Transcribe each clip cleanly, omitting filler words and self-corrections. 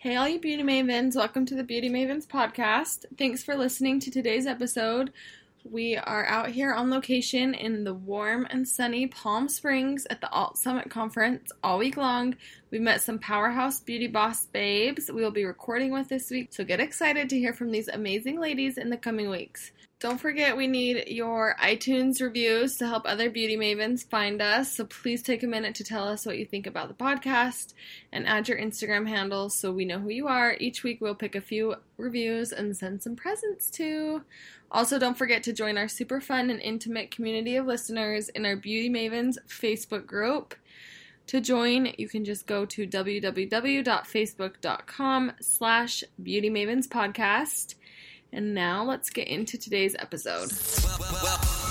Hey all you Beauty Mavens, welcome to the Beauty Mavens podcast. Thanks for listening to today's episode. We are out here on location in the warm and sunny Palm Springs at the Alt Summit Conference all week long. We met some powerhouse beauty boss babes we will be recording with this week, so get excited to hear from these amazing ladies in the coming weeks. Don't forget we need your iTunes reviews to help other Beauty Mavens find us, so please take a minute to tell us what you think about the podcast and add your Instagram handles so we know who you are. Each week we'll pick a few reviews and send some presents to. Also, don't forget to join our super fun and intimate community of listeners in our Beauty Mavens Facebook group. To join, you can just go to facebook.com/Beauty Mavens Podcast. And now let's get into today's episode.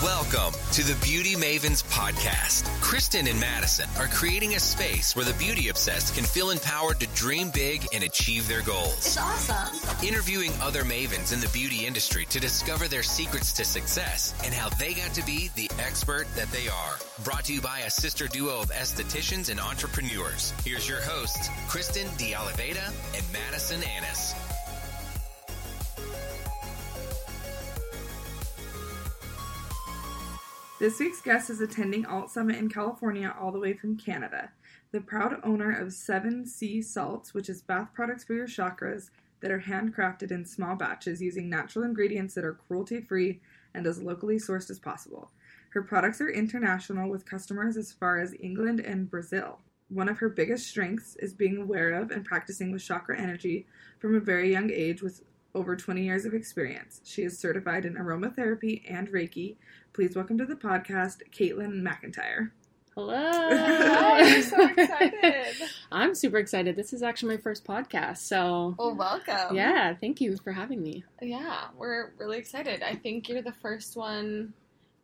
Welcome to the Beauty Mavens podcast. Kristen and Madison are creating a space where the beauty obsessed can feel empowered to dream big and achieve their goals. It's awesome. Interviewing other mavens in the beauty industry to discover their secrets to success and how they got to be the expert that they are. Brought to you by a sister duo of estheticians and entrepreneurs. Here's your hosts, Kristen D'Alleva and Madison Anis. This week's guest is attending Alt Summit in California all the way from Canada. The proud owner of 7C Salts, which is bath products for your chakras that are handcrafted in small batches using natural ingredients that are cruelty-free and as locally sourced as possible. Her products are international with customers as far as England and Brazil. One of her biggest strengths is being aware of and practicing with chakra energy from a very young age with over 20 years of experience. She is certified in aromatherapy and Reiki. Please welcome to the podcast, Caitlin McIntyre. Hello. Hi, I'm so excited. I'm super excited. This is actually my first podcast, so... Well, welcome. Yeah, thank you for having me. Yeah, we're really excited. I think you're the first one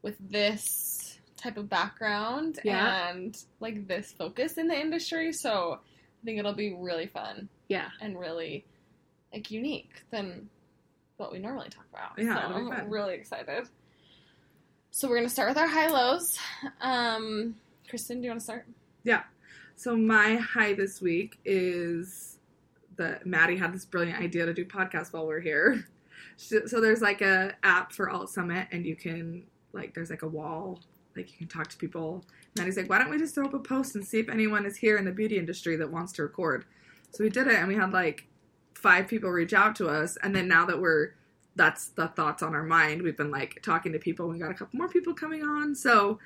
with this type of background and, like, this focus in the industry, so I think it'll be really fun. Yeah. And really... like, unique than what we normally talk about. Yeah, so I'm really excited. So we're going to start with our high-lows. Kristen, do you want to start? Yeah. So my high this week is that Maddie had this brilliant idea to do podcasts while we're here. So there's, like, a app for Alt Summit, and you can, like, there's, like, a wall. Like, you can talk to people. Maddie's like, why don't we just throw up a post and see if anyone is here in the beauty industry that wants to record? So we did it, and we had, like... 5 people reach out to us, and then now that that's the thoughts on our mind, we've been, like, talking to people, and we got a couple more people coming on, so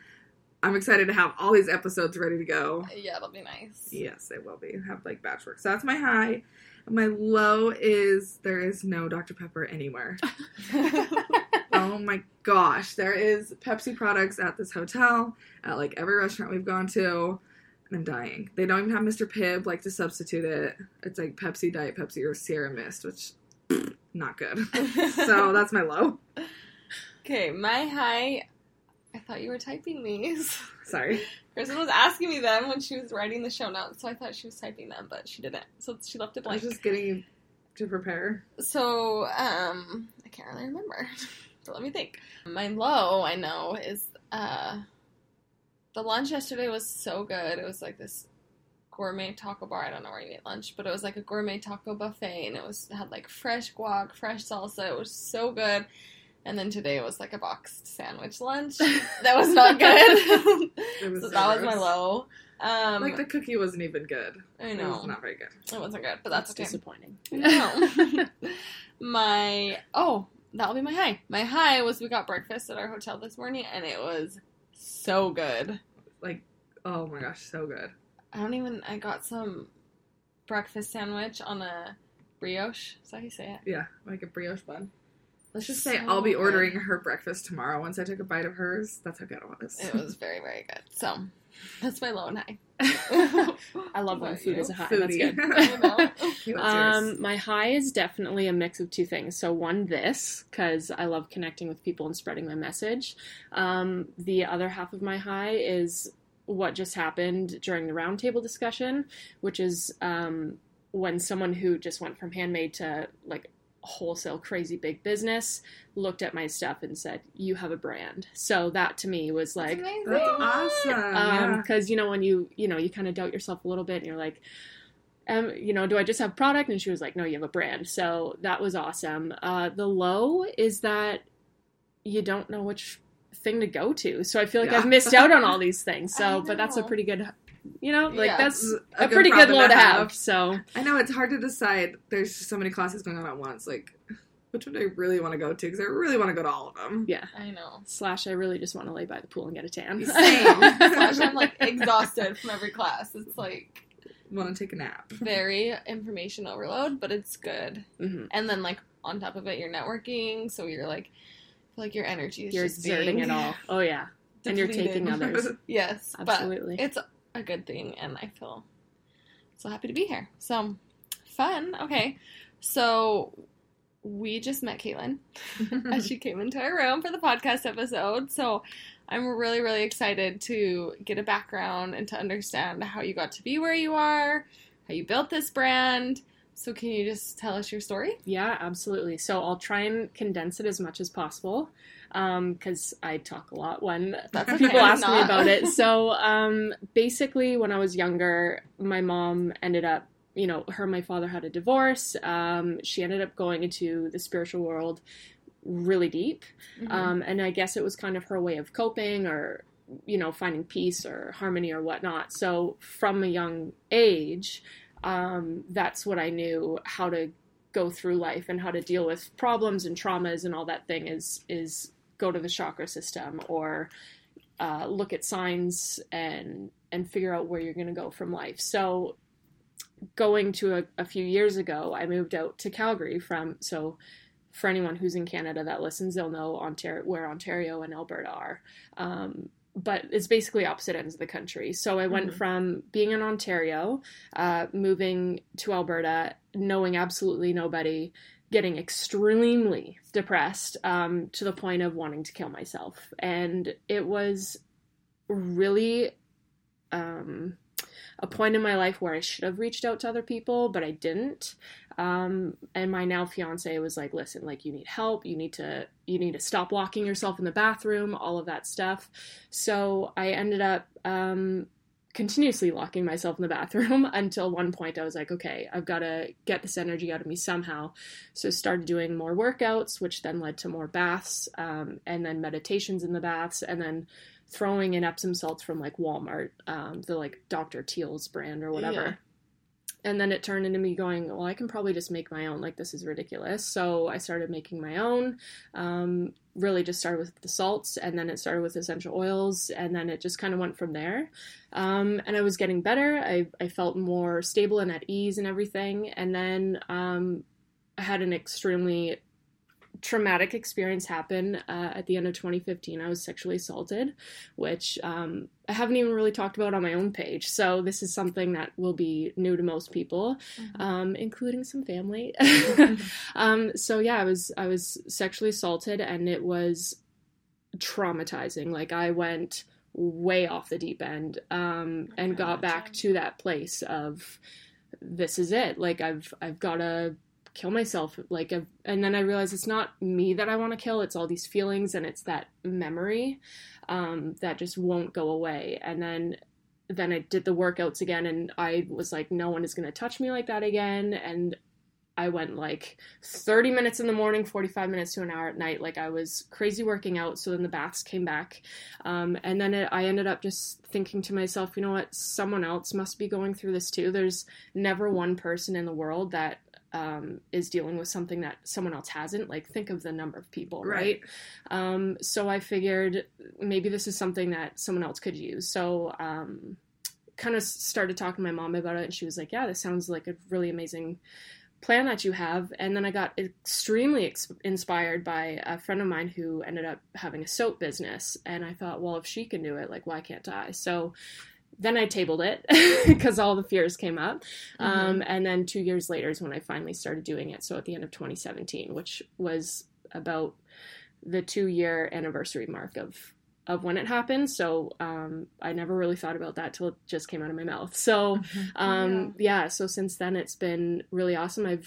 I'm excited to have all these episodes ready to go. Yeah, it'll be nice. Yes, it will be. Have, like, batch work. So that's my high. My low is there is no Dr. Pepper anywhere. Oh my gosh. There is Pepsi products at this hotel, at, like, every restaurant we've gone to. I'm dying. They don't even have Mr. Pibb, like, to substitute it. It's, like, Pepsi, Diet Pepsi, or Sierra Mist, which, not good. So, that's my low. Okay, my high, I thought you were typing these. Sorry. Kristen was asking me them when she was writing the show notes, so I thought she was typing them, but she didn't. So, she left it blank. I was just getting you to prepare. So, I can't really remember. So, let me think. My low, I know, is, the lunch yesterday was so good. It was like this gourmet taco bar. I don't know where you eat lunch, but it was like a gourmet taco buffet, and it had like fresh guac, fresh salsa. It was so good. And then today it was like a boxed sandwich lunch. That was not good. So that was my low. Like the cookie wasn't even good. I know. It was not very good. It wasn't good, but that's okay. Disappointing. No. That'll be my high. My high was we got breakfast at our hotel this morning, and it was so good. Like, oh my gosh, so good. I got some breakfast sandwich on a brioche. Is that how you say it? Yeah, like a brioche bun. Let's just say I'll be ordering her breakfast tomorrow once I took a bite of hers. That's how good it was. It was very, very good. So, that's my low and high. I love when food is a high. That's good. My high is definitely a mix of two things. So one, this, because I love connecting with people and spreading my message. The other half of my high is what just happened during the roundtable discussion, which is when someone who just went from handmade to, like, wholesale crazy big business looked at my stuff and said, you have a brand. So that to me was like, that's awesome. Because, you know, when you kind of doubt yourself a little bit and you're like, do I just have product? And she was like, no, you have a brand. So that was awesome. The low is that you don't know which thing to go to. So I feel like I've missed out on all these things. So, but that's a pretty good, that's a pretty good low to have. So I know it's hard to decide. There's so many classes going on at once. Like, which one do I really want to go to? Because I really want to go to all of them. Yeah. I know. / I really just want to lay by the pool and get a tan. Same. / I'm like exhausted from every class. It's like, want to take a nap. Very information overload, but it's good. Mm-hmm. And then, like, on top of it, you're networking, so you're, like, I feel like your energy is you're just exerting it all. Oh, yeah. Depleted. And you're taking others. Yes. Absolutely. But it's a good thing, and I feel so happy to be here. So, fun. Okay. So, we just met Caitlin as she came into our room for the podcast episode, so I'm really, really excited to get a background and to understand how you got to be where you are, how you built this brand. So can you just tell us your story? Yeah, absolutely. So I'll try and condense it as much as possible because I talk a lot when people ask me about it. So basically when I was younger, my mom ended up, my father had a divorce. She ended up going into the spiritual world really deep. Mm-hmm. And I guess it was kind of her way of coping or, finding peace or harmony or whatnot. So from a young age, that's what I knew how to go through life and how to deal with problems and traumas and all that thing is go to the chakra system or look at signs and figure out where you're going to go from life. So going to a few years ago, I moved out to Calgary for anyone who's in Canada that listens, they'll know where Ontario and Alberta are. But it's basically opposite ends of the country. So I went from being in Ontario, moving to Alberta, knowing absolutely nobody, getting extremely depressed to the point of wanting to kill myself. And it was really a point in my life where I should have reached out to other people, but I didn't. And my now fiance was like, listen, like you need help. You need to stop locking yourself in the bathroom, all of that stuff. So I ended up, continuously locking myself in the bathroom until one point I was like, okay, I've got to get this energy out of me somehow. So started doing more workouts, which then led to more baths, and then meditations in the baths, and then throwing in Epsom salts from like Walmart, the like Dr. Teal's brand or whatever. Yeah. And then it turned into me going, well, I can probably just make my own. Like, this is ridiculous. So I started making my own, really just started with the salts, and then it started with essential oils, and then it just kind of went from there. And I was getting better. I felt more stable and at ease and everything. And then I had an extremely traumatic experience happen at the end of 2015. I was sexually assaulted, which I haven't even really talked about on my own page. So this is something that will be new to most people, including some family. So yeah, I was sexually assaulted, and it was traumatizing. Like I went way off the deep end and got back to that place of this is it. Like I've got to kill myself. Like, and then I realized it's not me that I want to kill. It's all these feelings and it's that memory, that just won't go away. And then I did the workouts again and I was like, no one is going to touch me like that again. And I went like 30 minutes in the morning, 45 minutes to an hour at night. Like I was crazy working out. So then the baths came back. And then I ended up just thinking to myself, you know what, someone else must be going through this too. There's never one person in the world that is dealing with something that someone else hasn't. Like, think of the number of people, right? So I figured maybe this is something that someone else could use. So kind of started talking to my mom about it, and she was like, yeah, this sounds like a really amazing plan that you have. And then I got extremely inspired by a friend of mine who ended up having a soap business, and I thought, well, if she can do it, like, why can't I? So then I tabled it because all the fears came up. And then 2 years later is when I finally started doing it. So at the end of 2017, which was about the 2-year anniversary mark of when it happened. So I never really thought about that till it just came out of my mouth. So so since then it's been really awesome.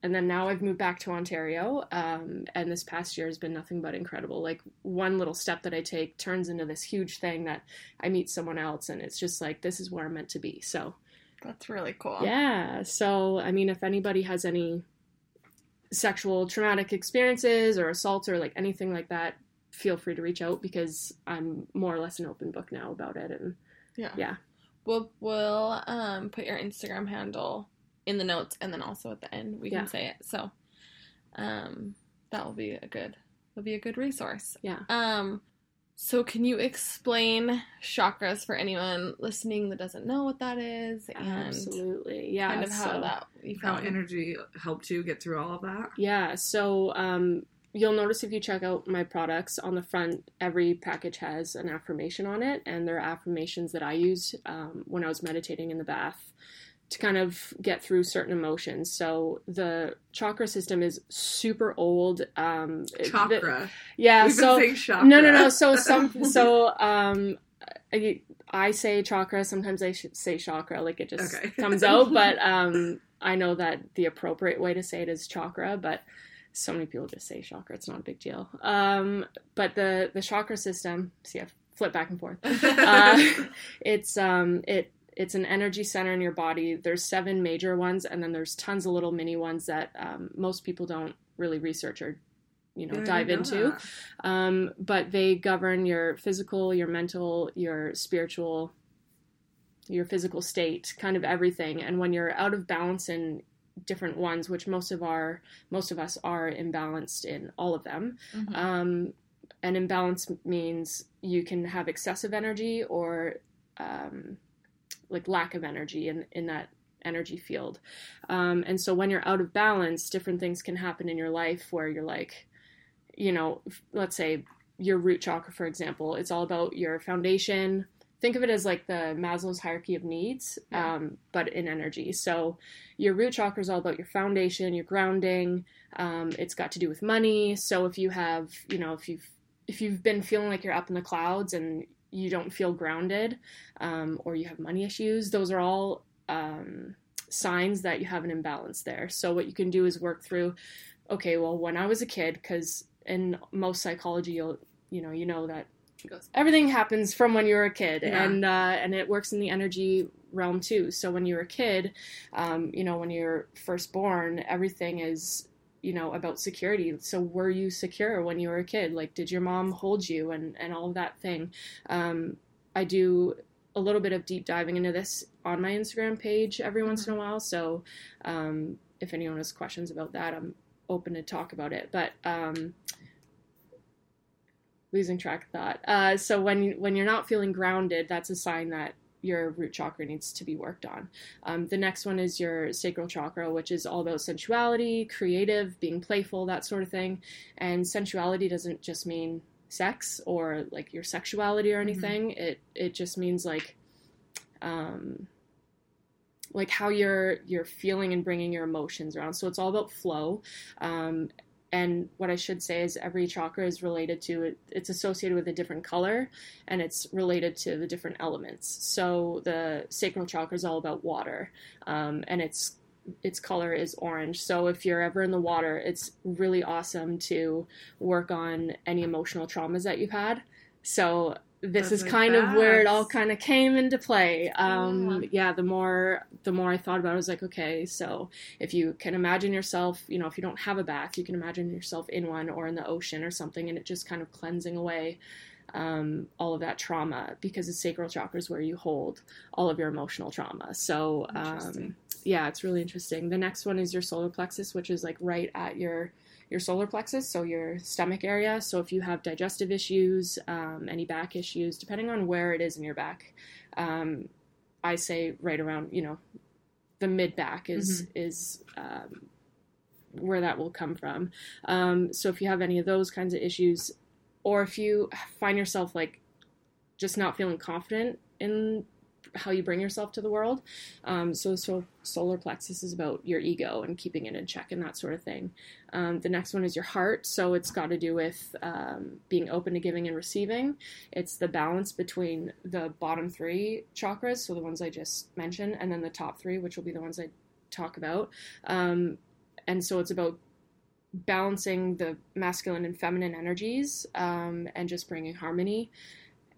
And then now I've moved back to Ontario, and this past year has been nothing but incredible. Like, one little step that I take turns into this huge thing that I meet someone else, and it's just like, this is where I'm meant to be. So That's really cool. Yeah. So, I mean, if anybody has any sexual traumatic experiences or assaults or like anything like that, feel free to reach out because I'm more or less an open book now about it. And yeah. We'll put your Instagram handle in the notes, and then also at the end we can say it. So that will be a good resource. Yeah. So can you explain chakras for anyone listening that doesn't know what that is? And absolutely. Yeah. Kind of how energy helped you get through all of that? Yeah. So you'll notice if you check out my products on the front, every package has an affirmation on it. And there are affirmations that I used when I was meditating in the bath to kind of get through certain emotions. So the chakra system is super old. Chakra. We've been saying chakra. No. I say chakra. Sometimes I say chakra. Like it just comes out. But I know that the appropriate way to say it is chakra. But so many people just say chakra. It's not a big deal. But the chakra system. See, I flip back and forth. It's an energy center in your body. There's 7 major ones, and then there's tons of little mini ones that most people don't really research or, dive into. But they govern your physical, your mental, your spiritual, your physical state, kind of everything. And when you're out of balance in different ones, which most of us are imbalanced in all of them, an imbalance means you can have excessive energy or like lack of energy in that energy field. And so when you're out of balance, different things can happen in your life where you're like, let's say your root chakra, for example, it's all about your foundation. Think of it as like the Maslow's hierarchy of needs, but in energy. So your root chakra is all about your foundation, your grounding. It's got to do with money. So if you have, if you've been feeling like you're up in the clouds and you don't feel grounded, or you have money issues, those are all signs that you have an imbalance there. So what you can do is work through, okay, well, when I was a kid, because in most psychology, you'll that everything happens from when you were a kid, and it works in the energy realm too. So when you were a kid, when you're first born, everything is about security. So were you secure when you were a kid? Like, did your mom hold you and all of that thing? I do a little bit of deep diving into this on my Instagram page every once in a while. So, if anyone has questions about that, I'm open to talk about it, but, losing track of thought. So when you're not feeling grounded, that's a sign that your root chakra needs to be worked on. The next one is your sacral chakra, which is all about sensuality, creative, being playful, that sort of thing. And sensuality doesn't just mean sex or like your sexuality or anything. It just means like how you're feeling and bringing your emotions around. So it's all about flow. And what I should say is every chakra is related to it. It's associated with a different color, and it's related to the different elements. So the sacral chakra is all about water, and its color is orange. So if you're ever in the water, it's really awesome to work on any emotional traumas that you've had. So this is kind of where it all kind of came into play. The more I thought about it, I was like, okay, so if you can imagine yourself, if you don't have a bath, you can imagine yourself in one or in the ocean or something, and it just kind of cleansing away all of that trauma, because the sacral chakra is where you hold all of your emotional trauma. So it's really interesting. The next one is your solar plexus, which is like right at your solar plexus, so your stomach area. So if you have digestive issues, any back issues, depending on where it is in your back, I say right around, the mid back is where that will come from. So if you have any of those kinds of issues, or if you find yourself like just not feeling confident in how you bring yourself to the world. So solar plexus is about your ego and keeping it in check and that sort of thing. The next one is your heart. So it's got to do with being open to giving and receiving. It's the balance between the bottom 3 chakras, so the ones I just mentioned, and then the top 3, which will be the ones I talk about. And so it's about balancing the masculine and feminine energies and just bringing harmony.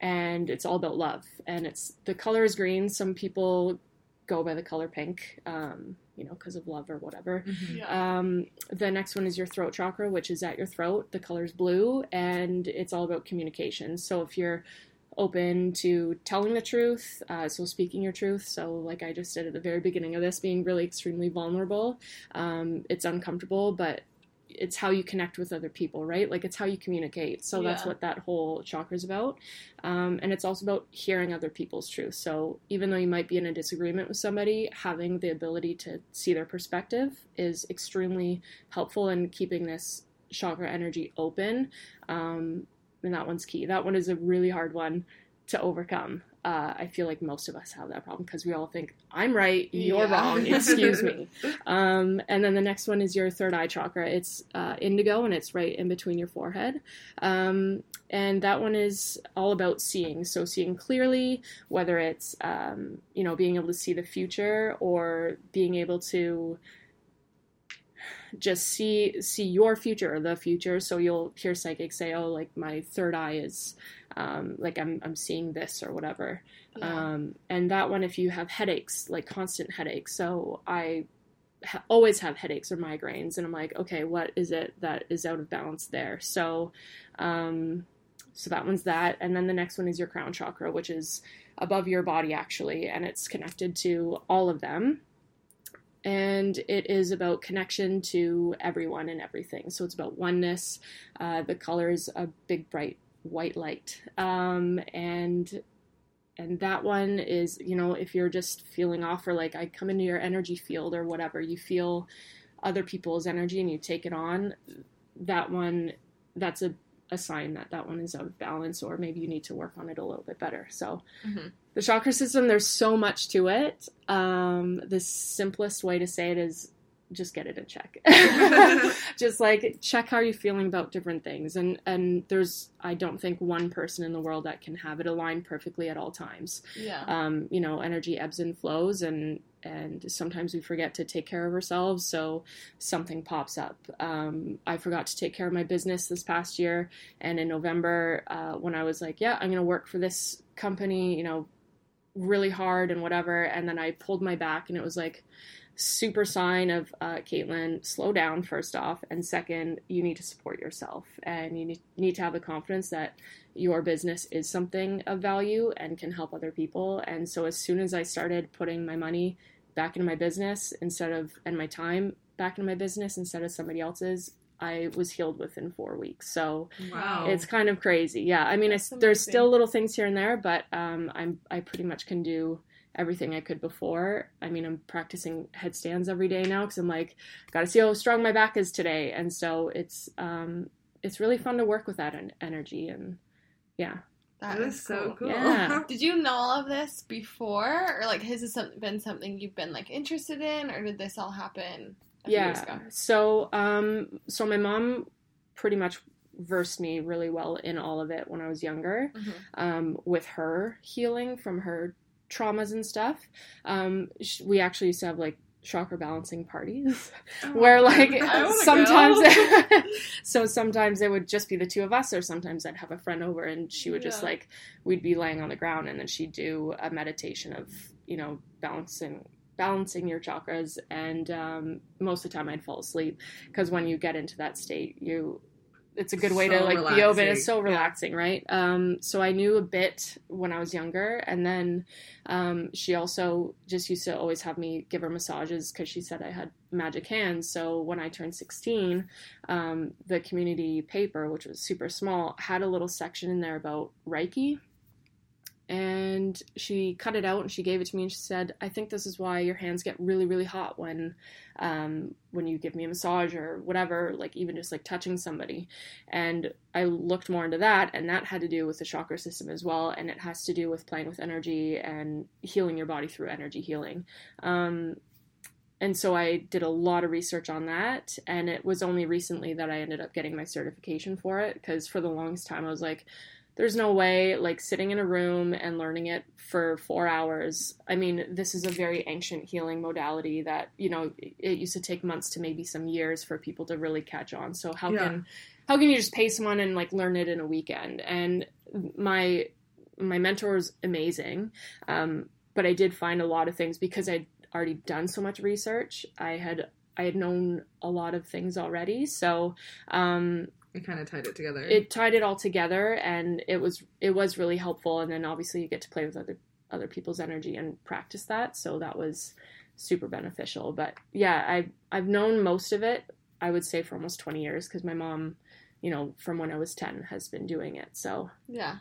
And it's all about love, and it's the color is green. Some people go by the color pink, you know, because of love or whatever. Mm-hmm. Yeah. The next one is your throat chakra, which is at your throat. The color's blue, and it's all about communication. So if you're open to telling the truth, so speaking your truth, so like I just did at the very beginning of this, being really extremely vulnerable, it's uncomfortable, but it's how you connect with other people, right? Like, it's how you communicate. So that's what that whole chakra is about. And it's also about hearing other people's truth. So even though you might be in a disagreement with somebody, having the ability to see their perspective is extremely helpful in keeping this chakra energy open. And that one's key. That one is a really hard one to overcome. I feel like most of us have that problem because we all think, I'm right, you're wrong, excuse me. And then the next one is your third eye chakra. It's indigo, and it's right in between your forehead. And that one is all about seeing. So seeing clearly, whether it's, you know, being able to see the future or being able to just see your future or the future. So you'll hear psychics say, oh, like my third eye is like I'm seeing this or whatever. Yeah. And that one, if you have headaches, like constant headaches. So I always have headaches or migraines, and I'm like, okay, what is it that is out of balance there? So, so that one's that. And then the next one is your crown chakra, which is above your body actually. And it's connected to all of them. And it is about connection to everyone and everything. So it's about oneness. The color is a big, bright white light. And that one is, you know, if you're just feeling off, or like I come into your energy field or whatever, you feel other people's energy and you take it on, that one, that's a sign that that one is out of balance, or maybe you need to work on it a little bit better. So the chakra system, there's so much to it. The simplest way to say it is just get it in check. Just like check how you're feeling about different things. And there's, I don't think one person in the world that can have it aligned perfectly at all times. Yeah. You know, energy ebbs and flows, and sometimes we forget to take care of ourselves, so something pops up. I forgot to take care of my business this past year, and in November, when I was like, yeah, I'm going to work for this company, you know, really hard and whatever, and then I pulled my back, and it was like super sign of, Caitlin, slow down first off, and second, you need to support yourself, and you need to have the confidence that your business is something of value and can help other people. And so as soon as I started putting my money back into my business and my time back into my business instead of somebody else's, I was healed within 4 weeks. So It's kind of crazy. Yeah. I mean, there's still little things here and there, but, I pretty much can do everything I could before. I mean, I'm practicing headstands every day now, 'cause I'm like, gotta see how strong my back is today. And so it's really fun to work with that energy, and yeah. That is so cool. Yeah. Did you know all of this before, or like, has this been something you've been like interested in, or did this all happen a few years ago? So my mom pretty much versed me really well in all of it when I was younger, with her healing from her traumas and stuff. We actually used to have like chakra balancing parties where like sometimes it would just be the two of us, or sometimes I'd have a friend over, and she would just like, we'd be laying on the ground, and then she'd do a meditation of, you know, balancing your chakras. And most of the time I'd fall asleep, because when you get into that state, it's a good way to like be open. It's so relaxing, right? So I knew a bit when I was younger, and then she also just used to always have me give her massages, because she said I had magic hands. So when I turned 16, the community paper, which was super small, had a little section in there about Reiki. And she cut it out and she gave it to me, and she said, I think this is why your hands get really, really hot when you give me a massage or whatever, like even just like touching somebody. And I looked more into that, and that had to do with the chakra system as well. And it has to do with playing with energy and healing your body through energy healing. And so I did a lot of research on that, and it was only recently that I ended up getting my certification for it, because for the longest time I was like, there's no way, like, sitting in a room and learning it for 4 hours. I mean, this is a very ancient healing modality that, you know, it used to take months to maybe some years for people to really catch on. So how can you just pay someone and, like, learn it in a weekend? And my mentor is amazing, but I did find a lot of things because I'd already done so much research. I had known a lot of things already. So, it kind of tied it together. It tied it all together, and it was really helpful. And then obviously you get to play with other people's energy and practice that. So that was super beneficial. But yeah, I've known most of it, I would say, for almost 20 years, because my mom, you know, from when I was 10 has been doing it. So yeah,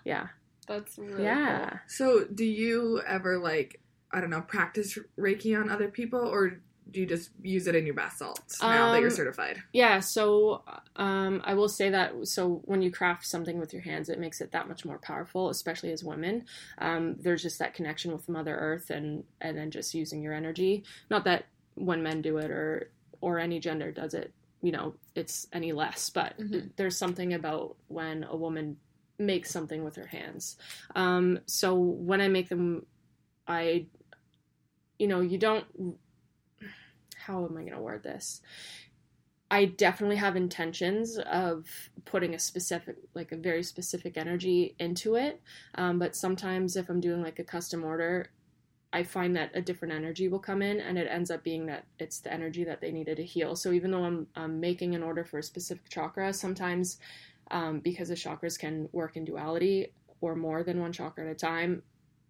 that's really cool. So do you ever, like, I don't know, practice Reiki on other people, or do you just use it in your bath salts now that you're certified? Yeah, so I will say that, so when you craft something with your hands, it makes it that much more powerful, especially as women. There's just that connection with Mother Earth and then just using your energy. Not that when men do it or any gender does it, you know, it's any less, but there's something about when a woman makes something with her hands. So when I make them, how am I going to word this? I definitely have intentions of putting a very specific energy into it. But sometimes if I'm doing like a custom order, I find that a different energy will come in, and it ends up being that it's the energy that they needed to heal. So even though I'm making an order for a specific chakra, sometimes because the chakras can work in duality or more than one chakra at a time,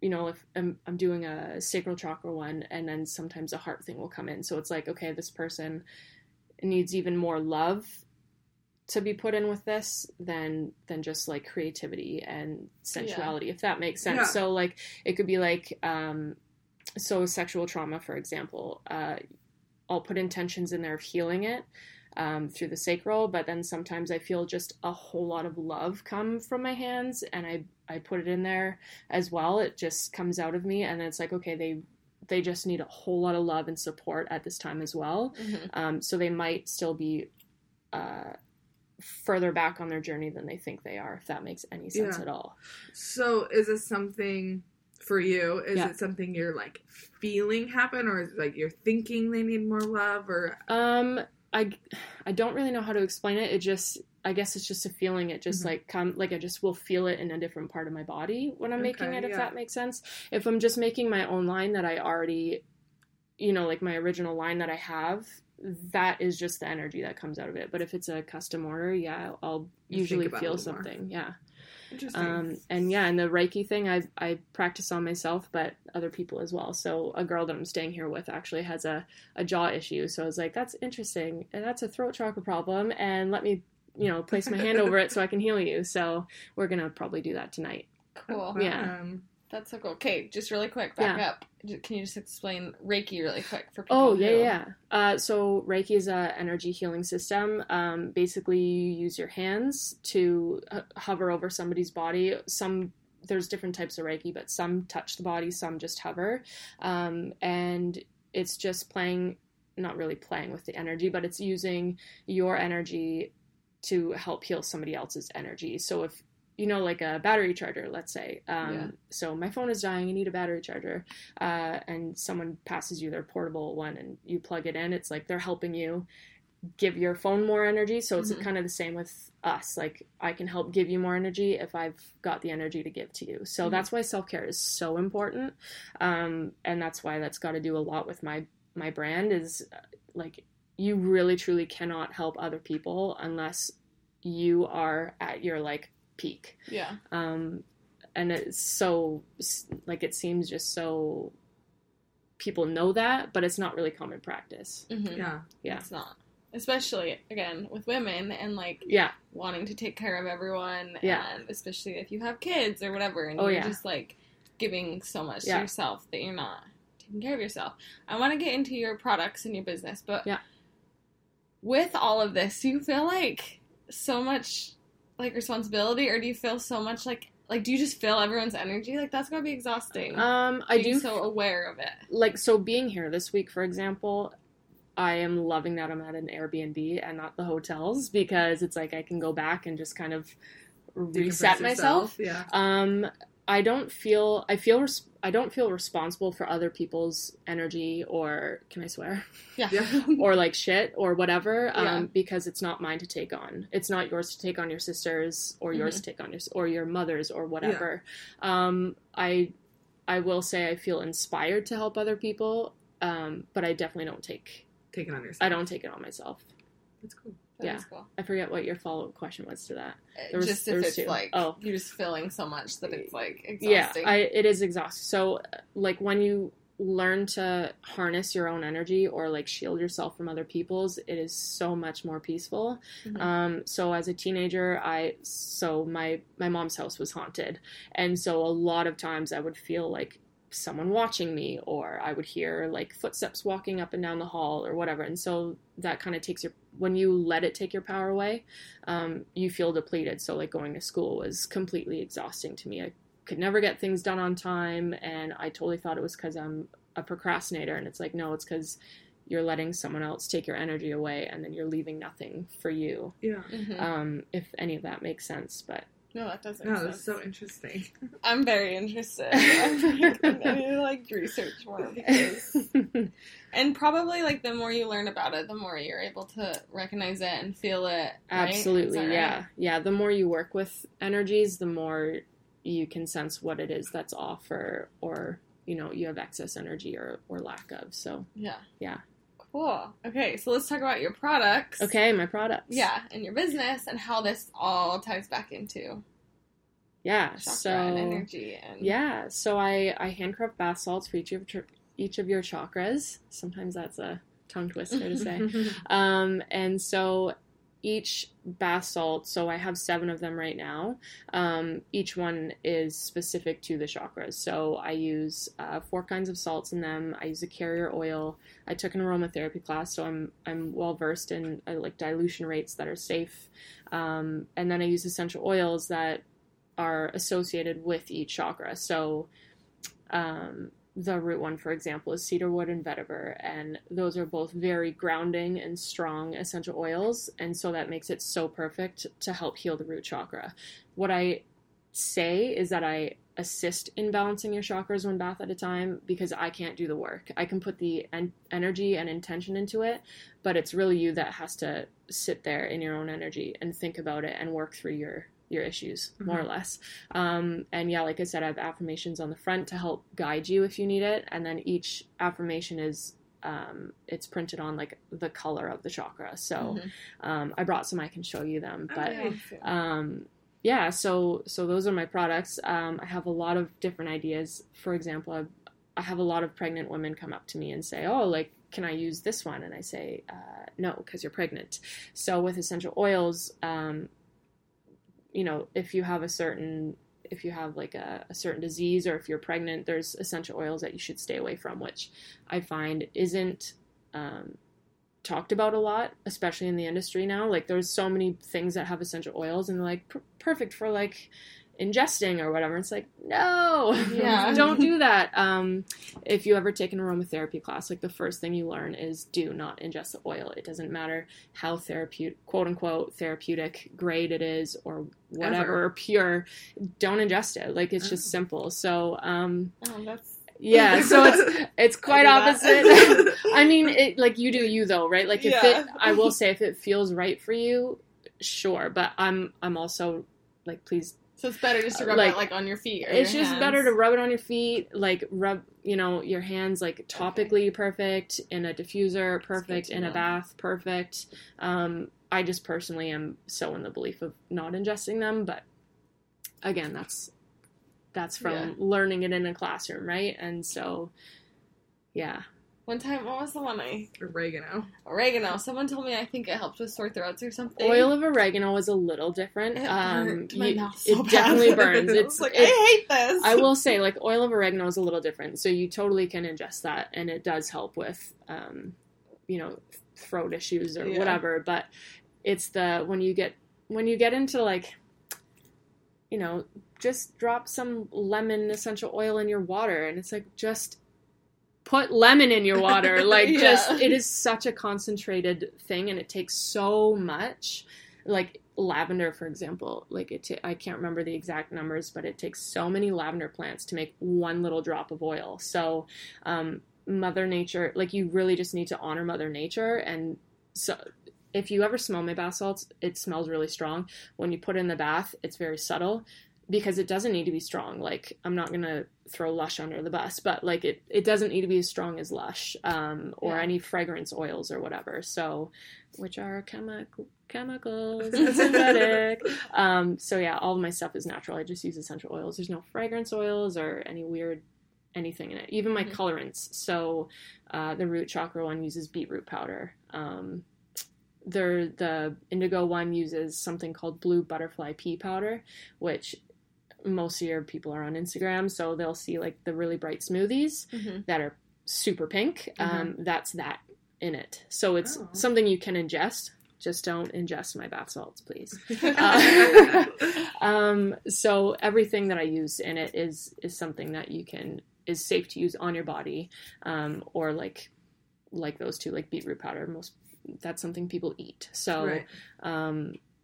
you know, if I'm doing a sacral chakra one, and then sometimes a heart thing will come in. So it's like, okay, this person needs even more love to be put in with this than just like creativity and sensuality, if that makes sense. Yeah. So like, it could be like, so sexual trauma, for example, I'll put intentions in there of healing it through the sacral, but then sometimes I feel just a whole lot of love come from my hands, and I put it in there as well. It just comes out of me, and it's like, okay, they just need a whole lot of love and support at this time as well. So they might still be further back on their journey than they think they are, if that makes any sense at all. So is this something for you? Is it something you're like feeling happen, or is it like you're thinking they need more love, or? I don't really know how to explain it. It just, I guess it's just a feeling. It just I just will feel it in a different part of my body when I'm making it, if that makes sense. If I'm just making my own line that I already, you know, like my original line that I have, that is just the energy that comes out of it. But if it's a custom order, I'll usually feel something. Yeah. Interesting. And the Reiki thing I practice on myself, but other people as well. So a girl that I'm staying here with actually has a jaw issue. So I was like, that's interesting. And that's a throat chakra problem. And let me, you know, place my hand over it so I can heal you. So we're going to probably do that tonight. Cool. Yeah. That's so cool. Okay, just really quick, back up. Can you just explain Reiki really quick for people? Oh, yeah. So Reiki is an energy healing system. Basically, you use your hands to hover over somebody's body. There's different types of Reiki, but some touch the body, some just hover. And it's just not really playing with the energy, but it's using your energy to help heal somebody else's energy. So if you know, like a battery charger, let's say. So my phone is dying, I need a battery charger. And someone passes you their portable one and you plug it in. It's like they're helping you give your phone more energy. So it's kind of the same with us. Like, I can help give you more energy if I've got the energy to give to you. So that's why self-care is so important. And that's why that's got to do a lot with my brand is, like, you really, truly cannot help other people unless you are at your, like, peak. And it's so, like, it seems just so people know that, but it's not really common practice. It's not, especially again with women, and like wanting to take care of everyone, and especially if you have kids or whatever, and you're just like giving so much to yourself that you're not taking care of yourself. I want to get into your products and your business, but with all of this, do you feel like so much like responsibility, or do you feel so much like do you just feel everyone's energy? Like, that's gotta be exhausting. I'm so aware of it. Like, so being here this week, for example, I am loving that I'm at an Airbnb and not the hotels, because it's like I can go back and just kind of reset myself. Yeah. I don't feel responsible for other people's energy, or can I swear? Yeah. Or like shit or whatever, because it's not mine to take on. It's not yours to take on your sister's, or yours to take on your mother's, or whatever. Yeah. I will say I feel inspired to help other people, but I definitely don't take it on yourself. I don't take it on myself. That's cool. That is cool. I forget what your follow-up question was to that. You're just feeling so much that it's, like, exhausting. Yeah, it is exhausting. So, like, when you learn to harness your own energy or, like, shield yourself from other people's, it is so much more peaceful. Mm-hmm. So as a teenager, my mom's house was haunted. And so a lot of times I would feel like someone watching me, or I would hear like footsteps walking up and down the hall or whatever. And so that kind of when you let it take your power away, you feel depleted. So like going to school was completely exhausting to me. I could never get things done on time. And I totally thought it was because I'm a procrastinator, and it's like, no, it's because you're letting someone else take your energy away, and then you're leaving nothing for you. Yeah. Mm-hmm. If any of that makes sense, but no, that doesn't. No, that's so interesting. I'm very interested. I need to like research more because, and probably like the more you learn about it, the more you're able to recognize it and feel it. Right? Absolutely, right? Yeah. The more you work with energies, the more you can sense what it is that's off, or you know, you have excess energy or lack of. So yeah. Cool. Okay, so let's talk about your products. Okay, my products. Yeah, and your business and how this all ties back into chakra and energy. And... Yeah, so I handcraft bath salts for each of your chakras. Sometimes that's a tongue twister to say. And so each bath salt, so I have 7 of them right now, each one is specific to the chakras. So I use 4 kinds of salts in them. I use a carrier oil. I took an aromatherapy class, so I'm well versed in like dilution rates that are safe. And then I use essential oils that are associated with each chakra. So the root one, for example, is cedarwood and vetiver, and those are both very grounding and strong essential oils, and so that makes it so perfect to help heal the root chakra. What I say is that I assist in balancing your chakras one bath at a time, because I can't do the work. I can put the energy and intention into it, but it's really you that has to sit there in your own energy and think about it and work through your issues, more or less. And yeah, like I said, I have affirmations on the front to help guide you if you need it. And then each affirmation is, it's printed on like the color of the chakra. So, I brought some, I can show you them, but, so those are my products. I have a lot of different ideas. For example, I have a lot of pregnant women come up to me and say, oh, like, can I use this one? And I say, no, 'cause you're pregnant. So with essential oils, you know, if you have like a certain disease, or if you're pregnant, there's essential oils that you should stay away from, which I find isn't talked about a lot, especially in the industry now. Like there's so many things that have essential oils, and they're like perfect for like ingesting or whatever. It's like, no, don't do that. If you ever take an aromatherapy class, like the first thing you learn is do not ingest the oil. It doesn't matter how therapeutic, quote unquote, therapeutic grade it is, or whatever, or pure, don't ingest it. Like it's just simple. So, so it's quite opposite. I mean, it, like you do you though, right? Like I will say if it feels right for you, sure. But I'm also like, please. So it's better just to rub it like on your feet. Or it's just better to rub it on your feet, like rub, you know, your hands like topically perfect, in a diffuser perfect, in a bath perfect. I just personally am so in the belief of not ingesting them, but again, that's from learning it in a classroom, right? And so, yeah. One time, what was the one Oregano. Someone told me I think it helped with sore throats or something. Oil of oregano was a little different. It burnt my mouth so bad. Definitely burns. It's like, I hate this. I will say, like, oil of oregano is a little different. So you totally can ingest that, and it does help with, you know, throat issues or whatever. But it's the, when you get into, like, you know, just drop some lemon essential oil in your water, and it's like, just... put lemon in your water, like just, it is such a concentrated thing, and it takes so much, like lavender, for example, like I can't remember the exact numbers, but it takes so many lavender plants to make one little drop of oil. So, Mother Nature, like you really just need to honor Mother Nature. And so if you ever smell my bath salts, it smells really strong. When you put it in the bath, it's very subtle. because it doesn't need to be strong. Like, I'm not going to throw Lush under the bus, but like it doesn't need to be as strong as Lush, or any fragrance oils or whatever. So, which are chemicals, synthetic. So yeah, all of my stuff is natural. I just use essential oils. There's no fragrance oils or any weird anything in it. Even my colorants. So, the root chakra one uses beetroot powder. The indigo one uses something called blue butterfly pea powder, which most of your people are on Instagram, so they'll see like the really bright smoothies that are super pink. That's that in it. So it's something you can ingest. Just don't ingest my bath salts, please. So everything that I use in it is something that is safe to use on your body, or like those two, like beetroot powder. That's something people eat. So,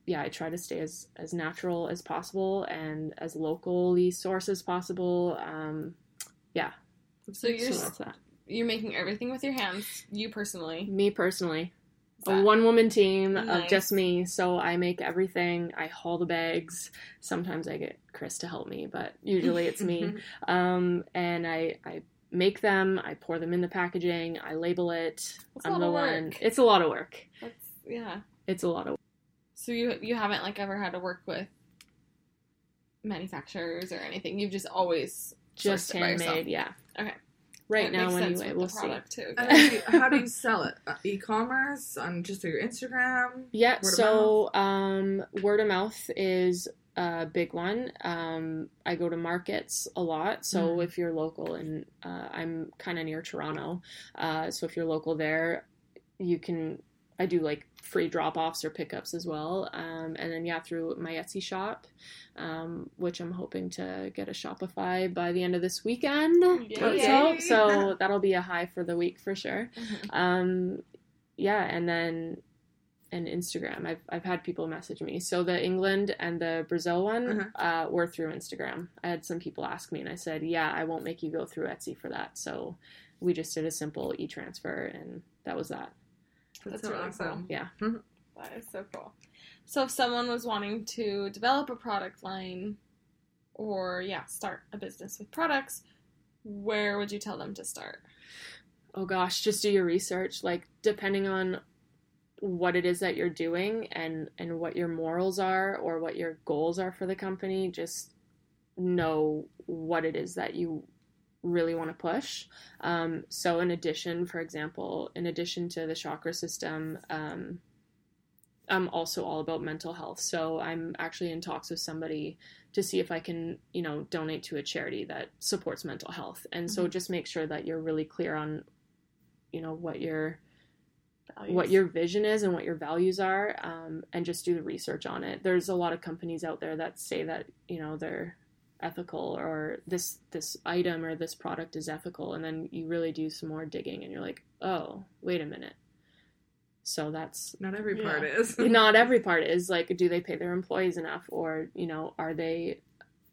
I try to stay as natural as possible and as locally sourced as possible. So you're making everything with your hands, you personally? Me personally. A one-woman team of just me. So I make everything. I haul the bags. Sometimes I get Chris to help me, but usually it's me. And I make them, I pour them in the packaging, I label it. I'm the one. It's a lot of work. It's a lot of work. So you haven't like ever had to work with manufacturers or anything. You've just always just handmade, yeah. Okay. Right now, anyway, we'll see. How do you sell it? E-commerce on just through your Instagram? Yeah. So word of mouth is a big one. I go to markets a lot. So if you're local, and I'm kind of near Toronto, so if you're local there, you can. I do like free drop-offs or pickups as well, and then through my Etsy shop, which I'm hoping to get a Shopify by the end of this weekend. So that'll be a high for the week for sure. And then. And Instagram. I've had people message me. So the England and the Brazil one were through Instagram. I had some people ask me, and I said, I won't make you go through Etsy for that. So we just did a simple e-transfer, and that was that. That's really cool. Yeah. That is so cool. So if someone was wanting to develop a product line or, start a business with products, where would you tell them to start? Oh, gosh, just do your research. Like, depending on what it is that you're doing and what your morals are or what your goals are for the company, just know what it is that you really want to push. So in addition to the chakra system, I'm also all about mental health. So I'm actually in talks with somebody to see if I can, donate to a charity that supports mental health. And so just make sure that you're really clear on, what your vision is and what your values are, and just do the research on it. There's a lot of companies out there that say that, they're ethical or this item or this product is ethical. And then you really do some more digging and you're like, oh, wait a minute. So that's not every part is not every part is like, do they pay their employees enough? Or, are they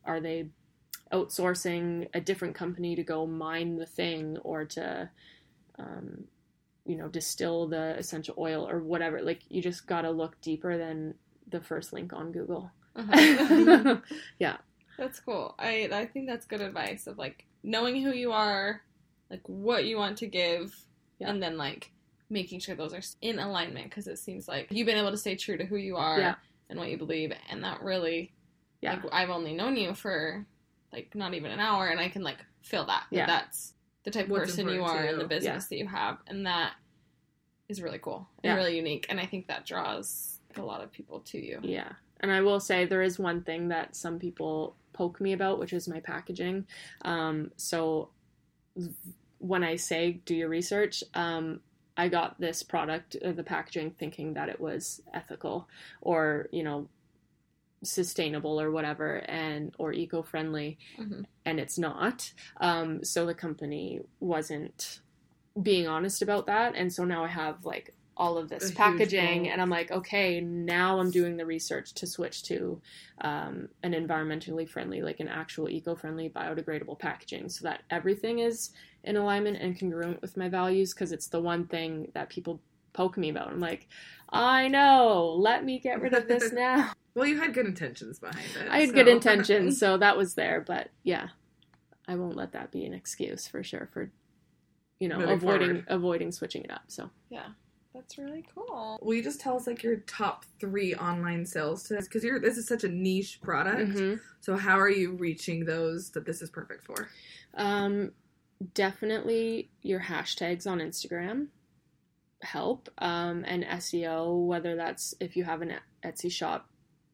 outsourcing a different company to go mine the thing or to, distill the essential oil or whatever. Like, you just got to look deeper than the first link on Google. Yeah. That's cool. I think that's good advice of, like, knowing who you are, like, what you want to give, and then, like, making sure those are in alignment, because it seems like you've been able to stay true to who you are and what you believe, and that really, like, I've only known you for, like, not even an hour, and I can, like, feel that. That's the type of person you are and the business that you have. And that is really cool and really unique. And I think that draws a lot of people to you. Yeah. And I will say there is one thing that some people poke me about, which is my packaging. So when I say do your research, I got this product, the packaging, thinking that it was ethical or, sustainable or whatever, and or eco-friendly, and it's not. So the company wasn't being honest about that, and so now I have like all of this packaging, and I'm like, okay, now I'm doing the research to switch to an environmentally friendly, like an actual eco-friendly, biodegradable packaging, so that everything is in alignment and congruent with my values, because it's the one thing that people poke me about it. I'm like, I know, let me get rid of this now. Well, you had good intentions behind it. I had good intentions, so that was there. But yeah, I won't let that be an excuse for sure for, you know, avoiding switching it up. So yeah. That's really cool. Will you just tell us, like, your top 3 online sales tips? Because this is such a niche product. Mm-hmm. So how are you reaching those that this is perfect for? Definitely your hashtags on Instagram help. And SEO, whether that's if you have an Etsy shop,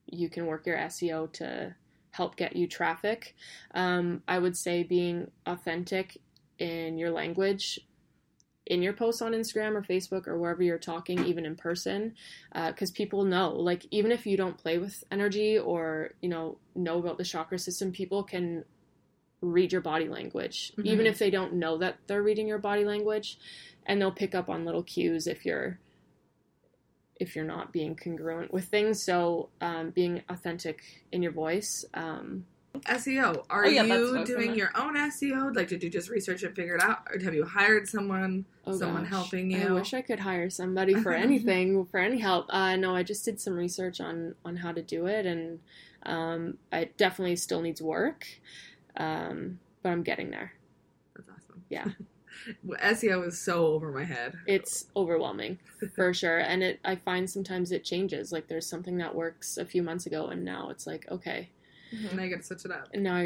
you can work your SEO to help get you traffic. I would say being authentic in your language in your posts on Instagram or Facebook or wherever you're talking, even in person, because people know, like, even if you don't play with energy or, you know about the chakra system, people can read your body language, mm-hmm. even if they don't know that they're reading your body language, and they'll pick up on little cues if you're not being congruent with things. So being authentic in your voice, SEO. You doing your own SEO? Like, did you just research and figure it out? Or have you hired someone, helping you? I wish I could hire somebody for anything, for any help. No, I just did some research on how to do it, and it definitely still needs work, but I'm getting there. That's awesome. Yeah. SEO is so over my head. It's overwhelming, for sure. And I find sometimes it changes. Like, there's something that works a few months ago, and now it's like, okay. Mm-hmm. And I got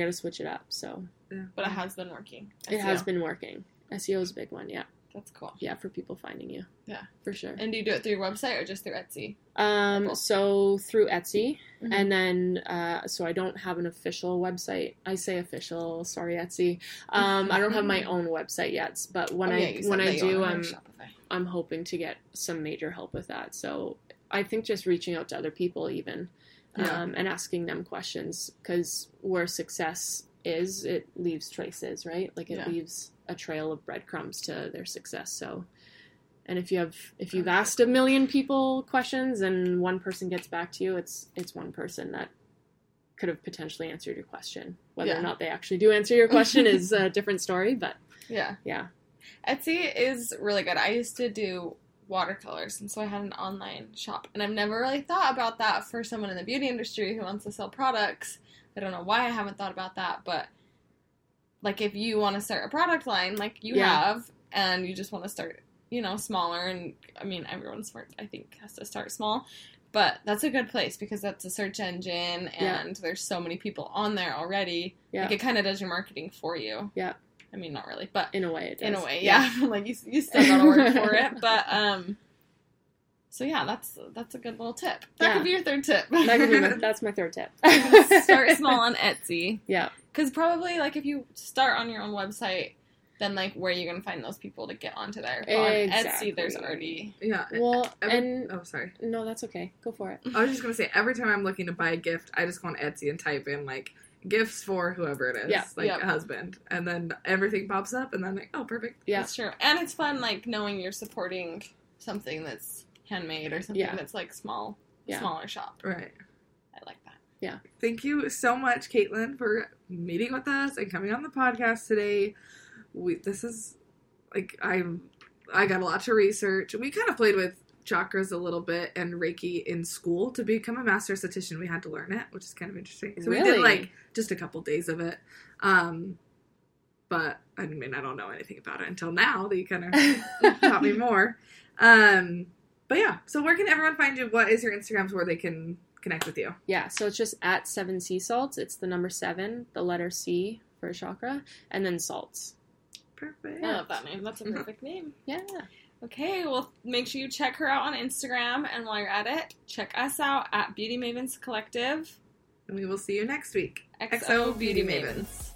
to switch it up, so. Yeah. But it has been working. It has been working. SEO is a big one, yeah. That's cool. Yeah, for people finding you. Yeah. For sure. And do you do it through your website or just through Etsy? So through Etsy, mm-hmm. and then, so I don't have an official website. I say official, sorry, Etsy. I don't have my own website yet, but when I do, I'm hoping to get some major help with that. So I think just reaching out to other people even. Yeah. And asking them questions, because where success is, it leaves traces, right? Like, it leaves a trail of breadcrumbs to their success. So, and if you've asked a million people questions and one person gets back to you, it's one person that could have potentially answered your question. Whether or not they actually do answer your question is a different story, but yeah. Etsy is really good. I used to do watercolors, and so I had an online shop, and I've never really thought about that for someone in the beauty industry who wants to sell products. I don't know why I haven't thought about that, but, like, if you want to start a product line, like you have, and you just want to start, you know, smaller, and I mean, everyone starts, I think, has to start small, but that's a good place because that's a search engine, and there's so many people on there already. Yeah. Like, it kind of does your marketing for you. Yeah. I mean, not really, but... In a way, it does. In a way, yeah. Like, you still gotta work for it, but, So, yeah, that's a good little tip. That could be your third tip. That's my third tip. Start small on Etsy. Yeah. Because probably, like, if you start on your own website, then, like, where are you gonna find those people to get onto there? Exactly. On Etsy, there's already... Yeah. Well, sorry. No, that's okay. Go for it. I was just gonna say, every time I'm looking to buy a gift, I just go on Etsy and type in, like... gifts for whoever it is, a husband, and then everything pops up, and then I'm like, oh, perfect. Yeah, that's true. And it's fun, like, knowing you're supporting something that's handmade or something that's, like, smaller shop. Right. I like that. Yeah. Thank you so much, Caitlin, for meeting with us and coming on the podcast today. This is, like, I got a lot to research. We kind of played with chakras a little bit and Reiki in school. To become a master esthetician, we had to learn it, which is kind of interesting. So we did, like, just a couple days of it. But I mean, I don't know anything about it until now that you kind of taught me more. But yeah, so where can everyone find you? What is your Instagrams where they can connect with you? Yeah, so it's just at 7C Salts. It's the number 7, the letter C for chakra, and then Salts. Perfect. I love that name. That's a perfect name. Yeah. Okay, well, make sure you check her out on Instagram, and while you're at it, check us out at Beauty Mavens Collective. And we will see you next week. XO Beauty Mavens.